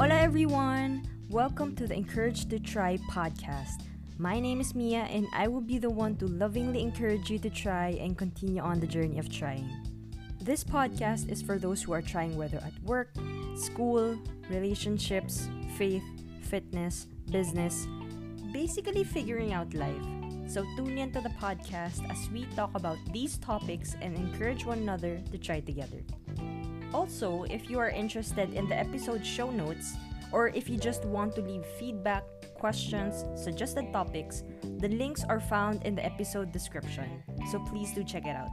Hola everyone! Welcome to the Encourage to Try podcast. My name is Mia and I will be the one to lovingly encourage you to try and continue on the journey of trying. This podcast is for those who are trying whether at work, school, relationships, faith, fitness, business, basically figuring out life. So tune in to the podcast as we talk about these topics and encourage one another to try together. Also, if you are interested in the episode show notes, or if you just want to leave feedback, questions, suggested topics, the links are found in the episode description. So please do check it out.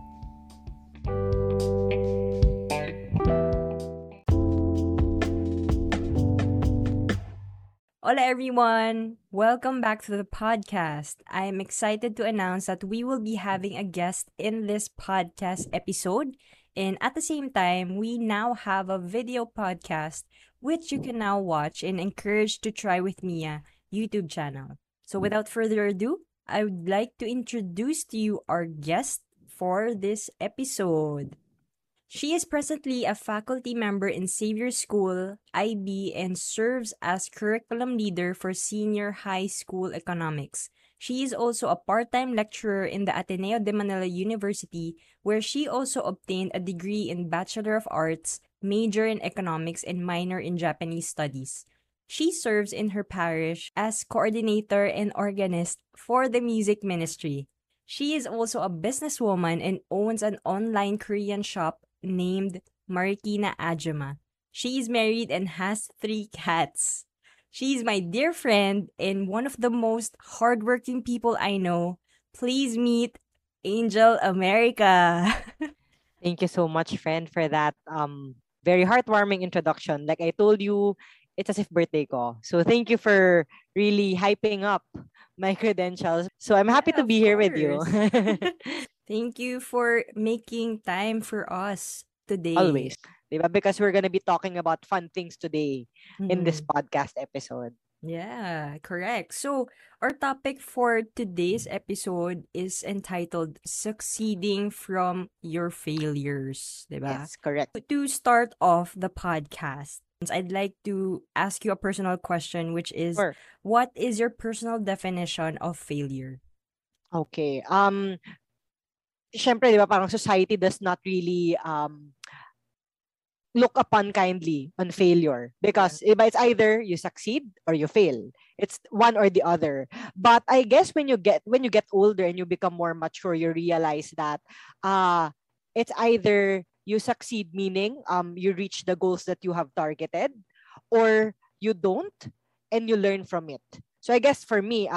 Hola everyone! Welcome back to the podcast. I am excited to announce that we will be having a guest in this podcast episode. And at the same time, we now have a video podcast which you can now watch in Encourage to Try with Mia YouTube channel. So without further ado, I would like to introduce to you our guest for this episode. She is presently a faculty member in Xavier School, IB, and serves as curriculum leader for senior high school economics. She is also a part-time lecturer in the Ateneo de Manila University, where she also obtained a degree in Bachelor of Arts, major in economics, and minor in Japanese studies. She serves in her parish as coordinator and organist for the music ministry. She is also a businesswoman and owns an online Korean shop named Marikina Ajima. She is married and has 3 cats. She is my dear friend and one of the most hardworking people I know. Please meet Angel America. Thank you so much, friend, for that very heartwarming introduction. Like I told you, it's as if birthday ko. So thank you for really hyping up my credentials. So I'm happy to be here with you. Thank you for making time for us today. Always. Because we're going to be talking about fun things today in this podcast episode. Yeah, correct. So, our topic for today's episode is entitled Succeeding from Your Failures, diba? Yes, correct. To start off the podcast, I'd like to ask you a personal question, which is, sure. What is your personal definition of failure? Okay. Siyempre, diba, parang society does not really... look upon kindly on failure because it's either you succeed or you fail. It's one or the other. But I guess when you get older and you become more mature, you realize that it's either you succeed, meaning you reach the goals that you have targeted, or you don't and you learn from it. So I guess for me,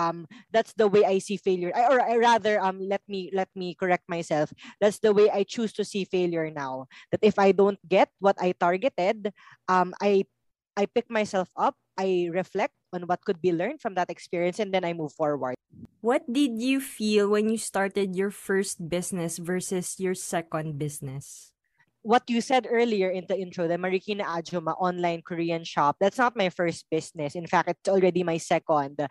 that's the way I see failure. Let me correct myself. That's the way I choose to see failure now. That if I don't get what I targeted, I pick myself up, I reflect on what could be learned from that experience, and then I move forward. What did you feel when you started your first business versus your second business? What you said earlier in the intro, the Marikina Ajuma online Korean shop, that's not my first business. In fact, it's already my second.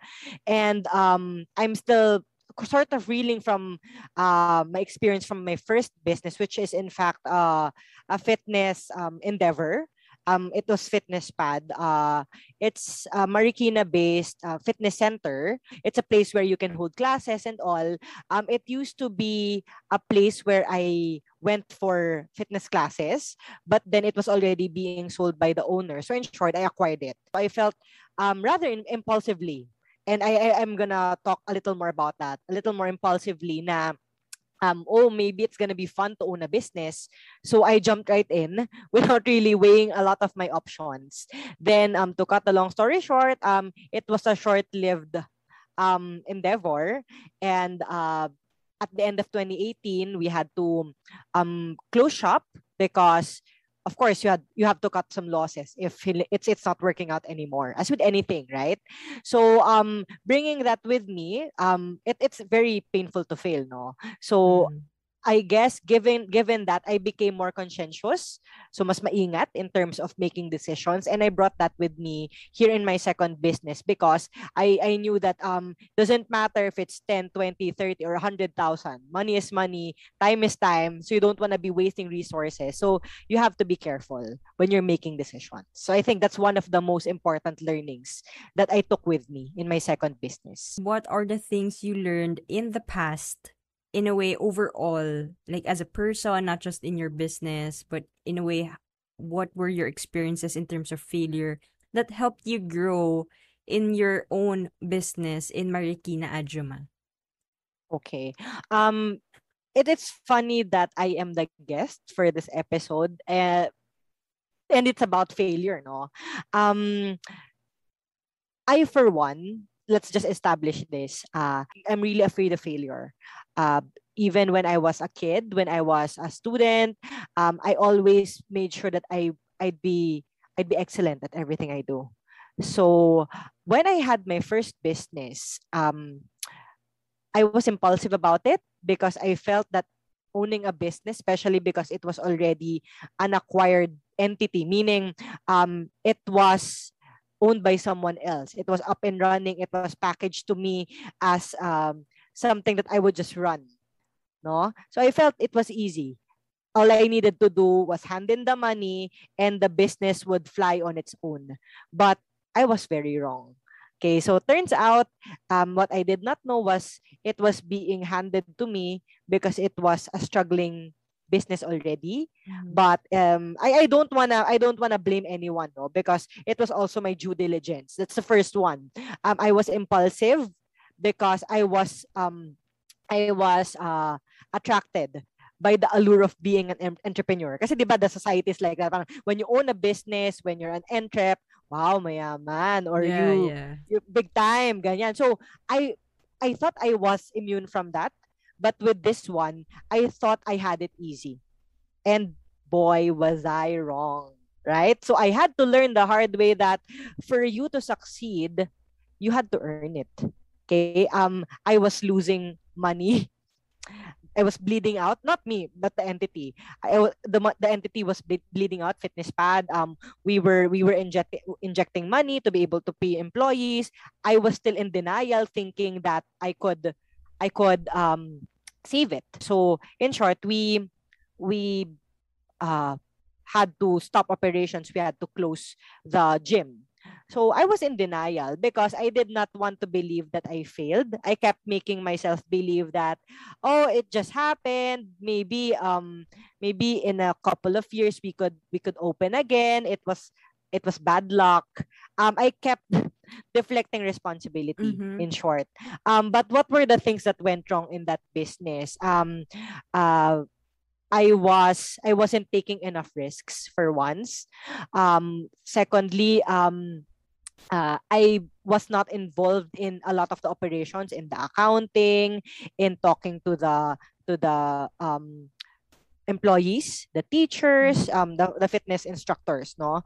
And I'm still sort of reeling from my experience from my first business, which is in fact a fitness endeavor. It was FitnessPad. It's a Marikina-based fitness center. It's a place where you can hold classes and all. It used to be a place where I went for fitness classes, but then it was already being sold by the owner. So in short, I acquired it. I felt rather impulsively, and I'm gonna talk a little more about that, a little more impulsively na, maybe it's going to be fun to own a business. So I jumped right in without really weighing a lot of my options. Then to cut the long story short, it was a short-lived endeavor. And at the end of 2018, we had to close shop because, of course, you have to cut some losses if it's not working out anymore, as with anything, right? So bringing that with me, it's very painful to fail, no? So I guess given that, I became more conscientious. So mas maingat in terms of making decisions. And I brought that with me here in my second business because I knew that doesn't matter if it's 10, 20, 30, or 100,000. Money is money. Time is time. So you don't want to be wasting resources. So you have to be careful when you're making decisions. So I think that's one of the most important learnings that I took with me in my second business. What are the things you learned in the past? In a way, overall, like as a person, not just in your business, but in a way, what were your experiences in terms of failure that helped you grow in your own business in Marikina Ajima? Okay. It's funny that I am the guest for this episode, and it's about failure, no? I, for one, let's just establish this. I'm really afraid of failure. Even when I was a kid, when I was a student, I always made sure that I'd be excellent at everything I do. So when I had my first business, I was impulsive about it because I felt that owning a business, especially because it was already an acquired entity, meaning it was owned by someone else. It was up and running. It was packaged to me as something that I would just run. No? So I felt it was easy. All I needed to do was hand in the money and the business would fly on its own. But I was very wrong. Okay, so turns out what I did not know was it was being handed to me because it was a struggling business already, but I don't wanna blame anyone, no, because it was also my due diligence. That's the first one. I was impulsive because I was attracted by the allure of being an entrepreneur. Kasi diba the society is like that. When you own a business, when you're an entrep, wow, mayaman, or you're big time, ganyan. So I thought I was immune from that. But with this one, I thought I had it easy. And boy, was I wrong, right? So I had to learn the hard way that for you to succeed, you had to earn it, okay? I was losing money. I was bleeding out, not me, but the entity. The entity was bleeding out, FitnessPad. We were injecting money to be able to pay employees. I was still in denial thinking that I could save it. So in short, we had to stop operations. We had to close the gym. So I was in denial because I did not want to believe that I failed. I kept making myself believe that, oh, it just happened. Maybe in a couple of years we could open again. It was bad luck. I kept deflecting responsibility, in short. But what were the things that went wrong in that business? I wasn't taking enough risks for once. Secondly, I was not involved in a lot of the operations, in the accounting, in talking to the employees, the teachers, the fitness instructors, no?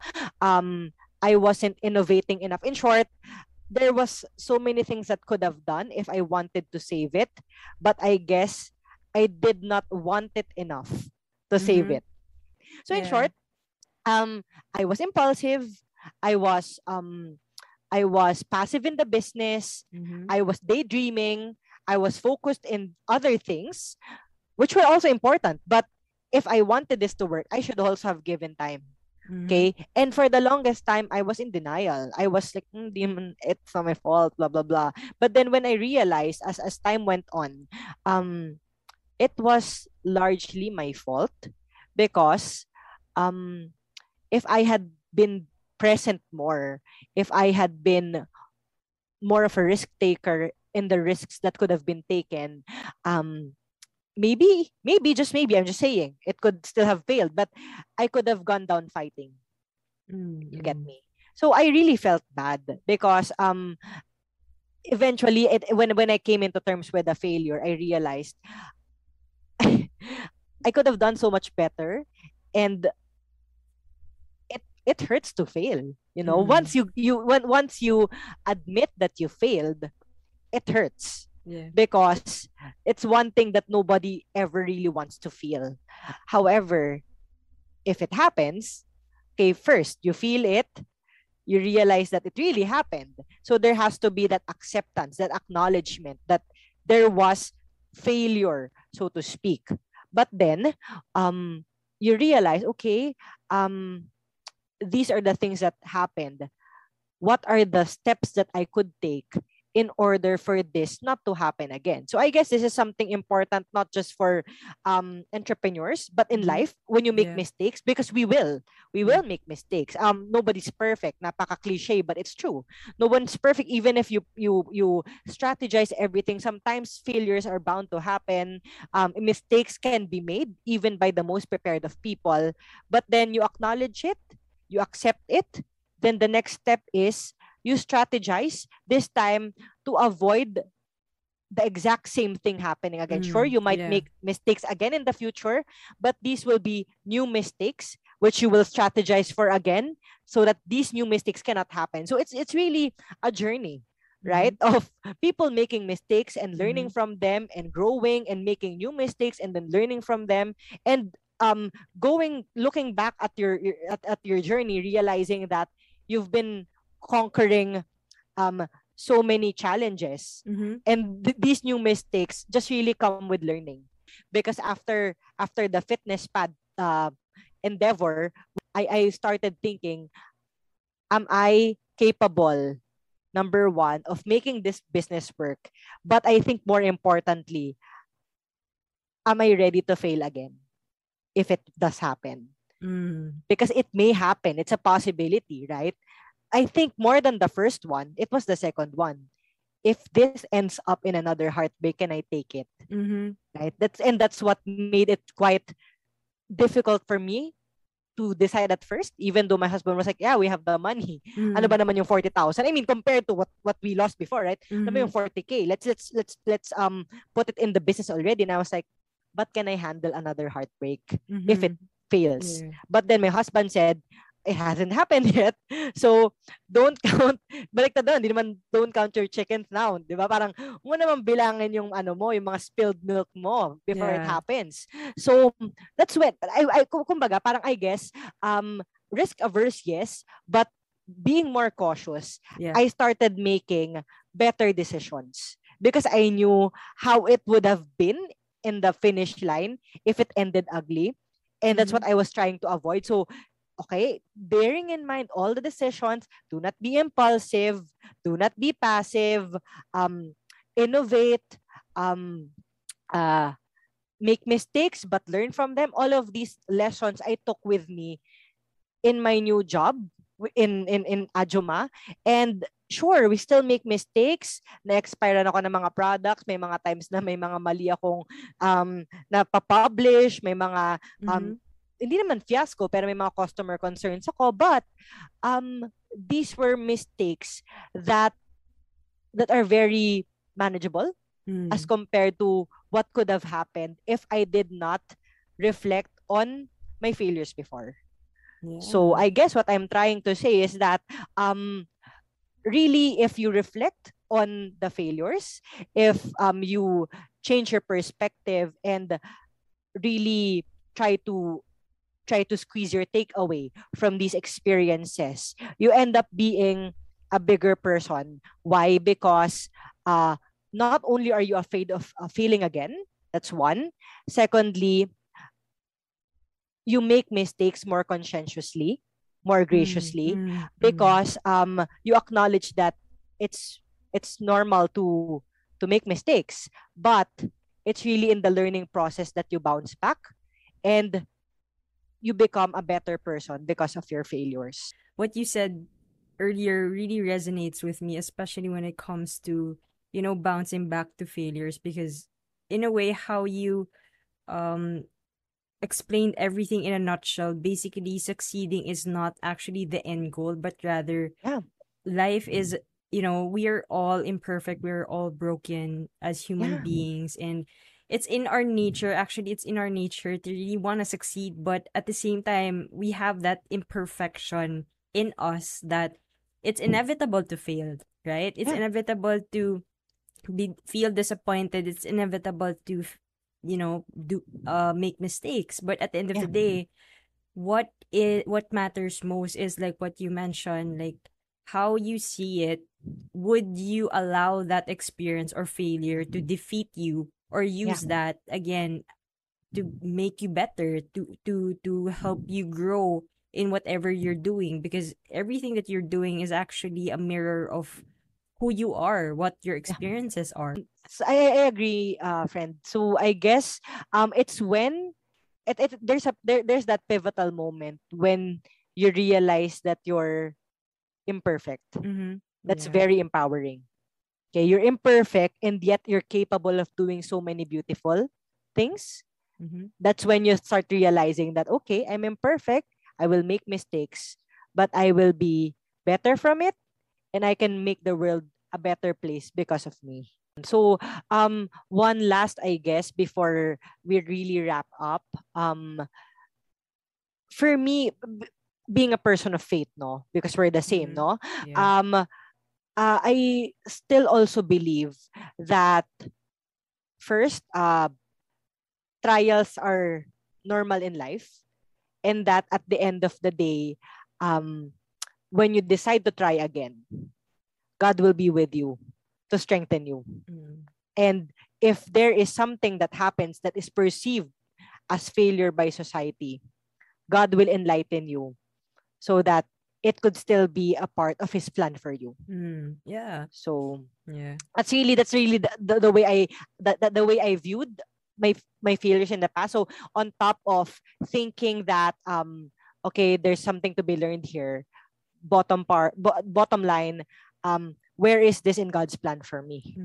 I wasn't innovating enough. In short, there was so many things that could have done if I wanted to save it, but I guess I did not want it enough to save it. So in short, I was impulsive. I was passive in the business. I was daydreaming. I was focused in other things, which were also important. But if I wanted this to work, I should also have given time. Okay? And for the longest time, I was in denial. I was like, it's not my fault, blah, blah, blah. But then when I realized, as time went on, it was largely my fault because if I had been present more, if I had been more of a risk taker in the risks that could have been taken, maybe, I'm just saying, it could still have failed, but I could have gone down fighting. You get me? So I really felt bad because eventually, when I came into terms with the failure, I realized I could have done so much better, and it hurts to fail. You know, once you admit that you failed, it hurts. Yeah. Because it's one thing that nobody ever really wants to feel. However, if it happens, okay, first you feel it, you realize that it really happened. So there has to be that acceptance, that acknowledgement that there was failure, so to speak. But then you realize, okay, these are the things that happened. What are the steps that I could take in order for this not to happen again? So I guess this is something important, not just for entrepreneurs, but in life, when you make mistakes, because we will make mistakes. Nobody's perfect. Napaka-cliche, but it's true. No one's perfect. Even if you strategize everything, sometimes failures are bound to happen. Mistakes can be made, even by the most prepared of people. But then you acknowledge it, you accept it. Then the next step is you strategize this time to avoid the exact same thing happening again. Sure, you might make mistakes again in the future, but these will be new mistakes which you will strategize for again so that these new mistakes cannot happen. So it's really a journey, right? Of people making mistakes and learning from them and growing and making new mistakes and then learning from them and looking back at your journey, realizing that you've been conquering so many challenges, and these new mistakes just really come with learning. Because after the FitnessPad endeavor, I started thinking, am I capable, number one, of making this business work? But I think more importantly, am I ready to fail again if it does happen? Because it may happen. It's a possibility, right? I think more than the first one, it was the second one. If this ends up in another heartbreak, can I take it? Right? That's what made it quite difficult for me to decide at first, even though my husband was like, yeah, we have the money. Ano ba naman yung 40,000? I mean, compared to what we lost before, right? Ano ba yung 40K? Let's put it in the business already. And I was like, but can I handle another heartbreak if it fails? Yeah. But then my husband said, it hasn't happened yet. So, don't count. Balik na doon. Don't count your chickens now. Di ba? Parang, mo naman bilangin yung ano mo, yung mga spilled milk mo before it happens. So, that's when, kumbaga, parang I guess, risk averse, yes, but being more cautious, I started making better decisions because I knew how it would have been in the finish line if it ended ugly. And that's what I was trying to avoid. So, okay, bearing in mind all the decisions, do not be impulsive, do not be passive, innovate, make mistakes, but learn from them. All of these lessons I took with me in my new job in Ajima. And sure, we still make mistakes. Na-expire na ako ng mga products. May mga times na may mga mali akong napapublish, may mga... hindi naman fiasco, pero may mga customer concerns ako. But these were mistakes that are very manageable as compared to what could have happened if I did not reflect on my failures before. Yeah. So I guess what I'm trying to say is that really, if you reflect on the failures, if you change your perspective and really try to squeeze your takeaway from these experiences, you end up being a bigger person. Why? Because not only are you afraid of failing again, that's one. Secondly, you make mistakes more conscientiously, more graciously, because you acknowledge that it's normal to make mistakes, but it's really in the learning process that you bounce back and you become a better person because of your failures. What you said earlier really resonates with me, especially when it comes to, bouncing back to failures, because in a way, how you explained everything in a nutshell, basically succeeding is not actually the end goal, but rather life is, we are all imperfect. We're all broken as human beings. And it's in our nature, to really want to succeed. But at the same time, we have that imperfection in us that it's inevitable to fail, right? It's inevitable to feel disappointed. It's inevitable to, you know, make mistakes. But at the end of the day, what matters most is like what you mentioned, like how you see it. Would you allow that experience or failure to defeat you, or use that again to make you better, to help you grow in whatever you're doing? Because everything that you're doing is actually a mirror of who you are, what your experiences are. So I agree, friend. So I guess it's when there's that pivotal moment when you realize that you're imperfect. Mm-hmm. That's very empowering. Okay, you're imperfect and yet you're capable of doing so many beautiful things. Mm-hmm. That's when you start realizing that, okay, I'm imperfect. I will make mistakes, but I will be better from it, and I can make the world a better place because of me. So one last, I guess, before we really wrap up, for me, being a person of faith, no, because we're the same, no, I still also believe that first, trials are normal in life, and that at the end of the day, when you decide to try again, God will be with you to strengthen you. Mm. And if there is something that happens that is perceived as failure by society, God will enlighten you so that it could still be a part of His plan for you. Mm. Yeah. So that's really the way I viewed my failures in the past. So on top of thinking that okay, there's something to be learned here, bottom line, where is this in God's plan for me?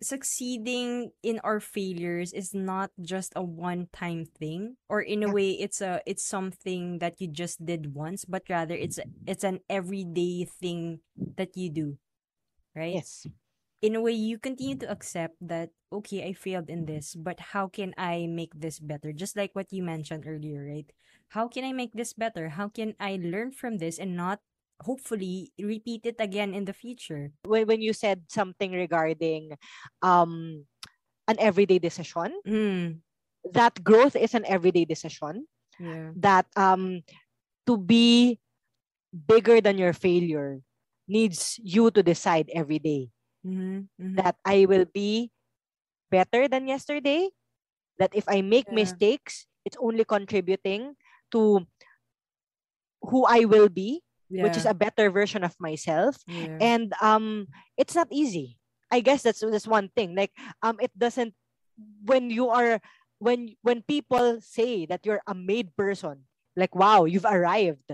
Succeeding in our failures is not just a one-time thing, or in a way it's something that you just did once, but rather it's an everyday thing that you do, right? Yes. In a way, you continue to accept that, okay, I failed in this, but how can I make this better? Just like what you mentioned earlier, right? How can I make this better? How can I learn from this and not, hopefully, repeat it again in the future? When you said something regarding an everyday decision, that growth is an everyday decision, that to be bigger than your failure needs you to decide every day. Mm-hmm, mm-hmm. That I will be better than yesterday, that if I make mistakes, it's only contributing to who I will be, which is a better version of myself. And it's not easy. I guess that's one thing. Like it doesn't, when people say that you're a made person, like, wow, you've arrived.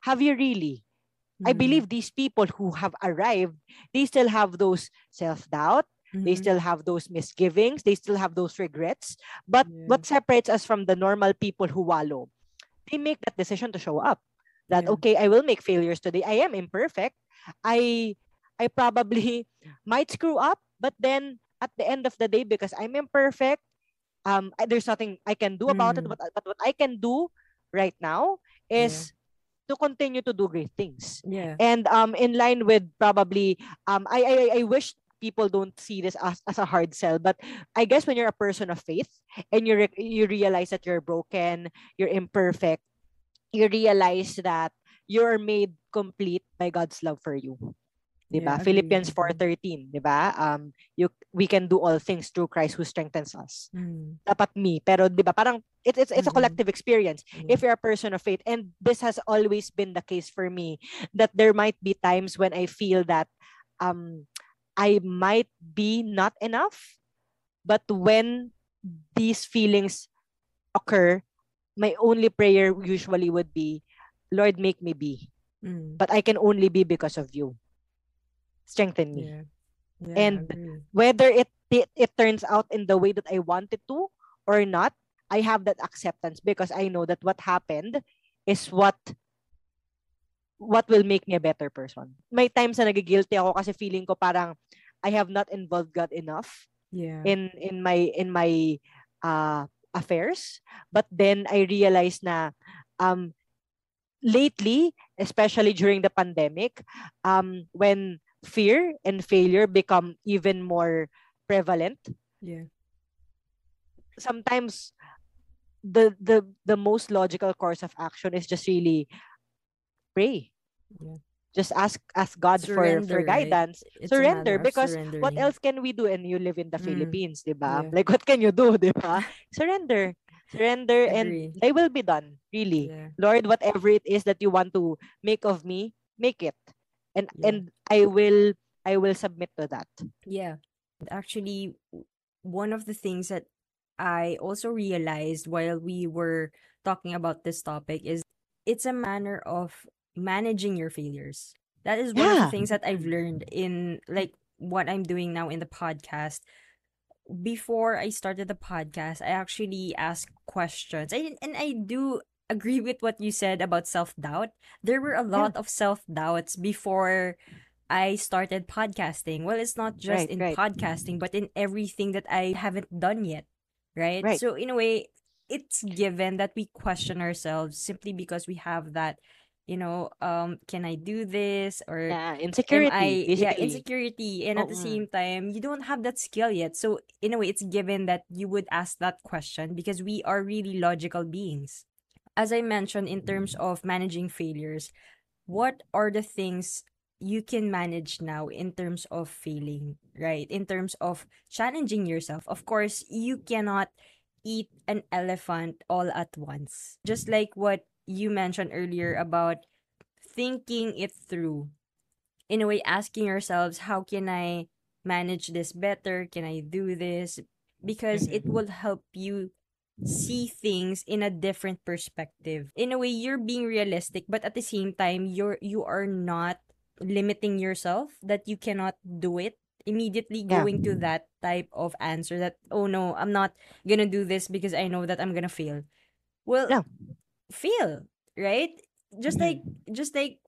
Have you really? I believe these people who have arrived, they still have those self-doubt. Mm-hmm. They still have those misgivings. They still have those regrets. But what separates us from the normal people who wallow, they make that decision to show up. That, okay, I will make failures today. I am imperfect. I probably might screw up. But then at the end of the day, because I'm imperfect, there's nothing I can do about it. But what I can do right now is to continue to do great things. And in line with probably, I wish people don't see this as a hard sell, but I guess when you're a person of faith and you realize that you're broken, you're imperfect, you realize that you're made complete by God's love for you. Diba? Philippians 4:13, diba? We can do all things through Christ who strengthens us. Dapat me, pero diba? Parang it's a collective experience. If you're a person of faith, and this has always been the case for me, that there might be times when I feel that I might be not enough, but when these feelings occur, my only prayer usually would be, Lord, make me be, but I can only be because of you. Strengthen me. And whether it turns out in the way that I want it to or not, I have that acceptance because I know that what happened is what will make me a better person. May times na nagigilty ako kasi feeling ko parang I have not involved God enough in my affairs. But then I realized na lately, especially during the pandemic, when fear and failure become even more prevalent. Yeah. Sometimes the most logical course of action is just really pray. Yeah. Just ask God for guidance. Right? Surrender, because what else can we do? And you live in the Philippines, diba? Yeah. Like, what can you do, diba? Surrender, and they will be done, really. Yeah. Lord, whatever it is that you want to make of me, make it. And I will submit to that. Yeah. Actually, one of the things that I also realized while we were talking about this topic is it's a manner of managing your failures. That is one of the things that I've learned in, like, what I'm doing now in the podcast. Before I started the podcast, I actually asked questions. I do agree with what you said about self-doubt. There were a lot of self-doubts before I started podcasting. Well, it's not just podcasting, but in everything that I haven't done yet, right? So in a way, it's given that we question ourselves simply because we have that, you know, can I do this? Or insecurity. Insecurity. And at the same time, you don't have that skill yet. So in a way, it's given that you would ask that question because we are really logical beings. As I mentioned, in terms of managing failures, what are the things you can manage now in terms of failing, right? In terms of challenging yourself. Of course, you cannot eat an elephant all at once. Just like what you mentioned earlier about thinking it through. In a way, asking yourselves, how can I manage this better? Can I do this? Because it will help you see things in a different perspective. In a way, you're being realistic, but at the same time, you are not limiting yourself that you cannot do it. Immediately going to that type of answer that, oh no, I'm not gonna do this because I know that I'm gonna fail. Well, fail, right? Just like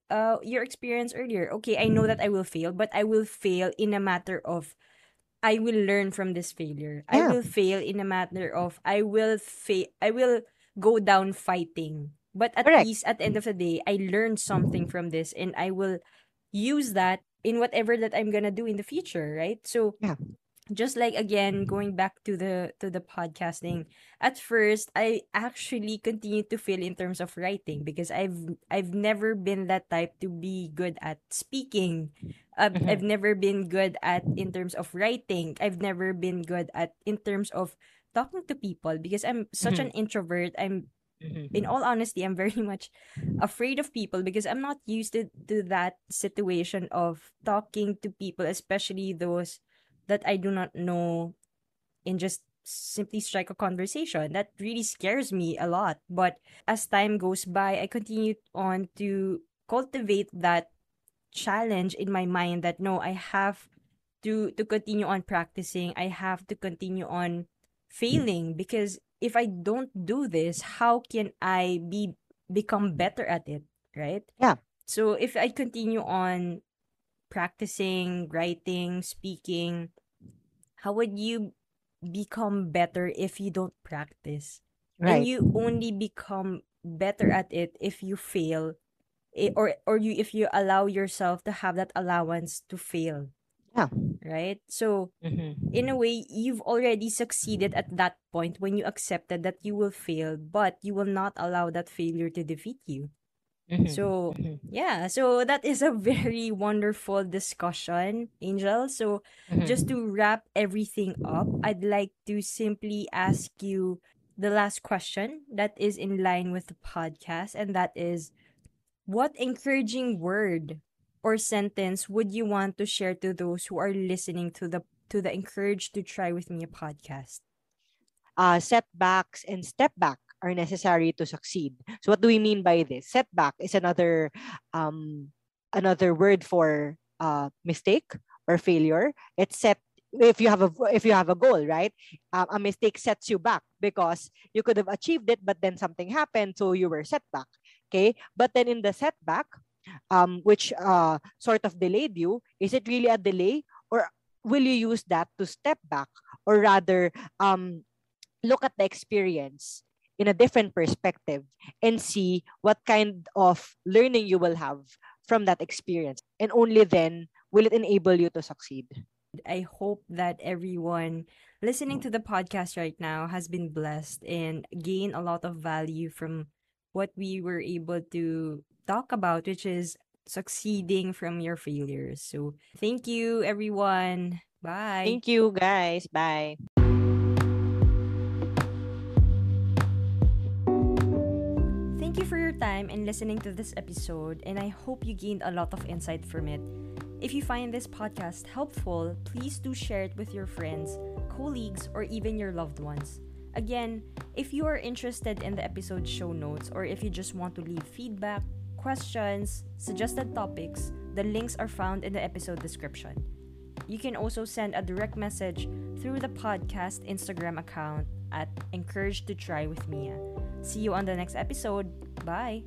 your experience earlier. Okay, I know that I will fail, but I will fail in a matter of I will learn from this failure. I will fail in a matter of I will go down fighting. But at least at the end of the day, I learned something from this and I will use that in whatever that I'm gonna do in the future, right? So just like, again, going back to the podcasting, at first I actually continued to fail in terms of writing because I've never been that type to be good at speaking. I've never been good at in terms of writing. I've never been good at in terms of talking to people because I'm such an introvert. I'm in all honesty, I'm very much afraid of people because I'm not used to that situation of talking to people, especially those that I do not know, and just simply strike a conversation. That really scares me a lot. But as time goes by, I continued on to cultivate that challenge in my mind that no, I have to continue on practicing. I have to continue on failing because if I don't do this, how can I become better at it, right? Yeah. So if I continue on practicing, writing, speaking, how would you become better if you don't practice? Right. And you only become better at it if you fail or if you allow yourself to have that allowance to fail. Yeah. Right? So in a way, you've already succeeded at that point when you accepted that you will fail, but you will not allow that failure to defeat you. So, so that is a very wonderful discussion, Angel. So, just to wrap everything up, I'd like to simply ask you the last question that is in line with the podcast, and that is, what encouraging word or sentence would you want to share to those who are listening to the Encourage to Try With Me podcast? Setbacks and step back are necessary to succeed. So what do we mean by this? Setback is another word for mistake or failure. It's set if you have a goal, right? A mistake sets you back because you could have achieved it, but then something happened, so you were set back. Okay, but then in the setback, which sort of delayed you, is it really a delay, or will you use that to step back, or rather look at the experience in a different perspective and see what kind of learning you will have from that experience, and only then will it enable you to succeed? I hope that everyone listening to the podcast right now has been blessed and gained a lot of value from what we were able to talk about, which is succeeding from your failures. So thank you, everyone. Bye. Thank you, guys. Bye. Thank you for your time and listening to this episode, and I hope you gained a lot of insight from it. If you find this podcast helpful, please do share it with your friends, colleagues, or even your loved ones. Again, if you are interested in the episode show notes, or if you just want to leave feedback, questions, suggested topics, the links are found in the episode description. You can also send a direct message through the podcast Instagram account at Encourage to Try with Mia. See you on the next episode. Bye!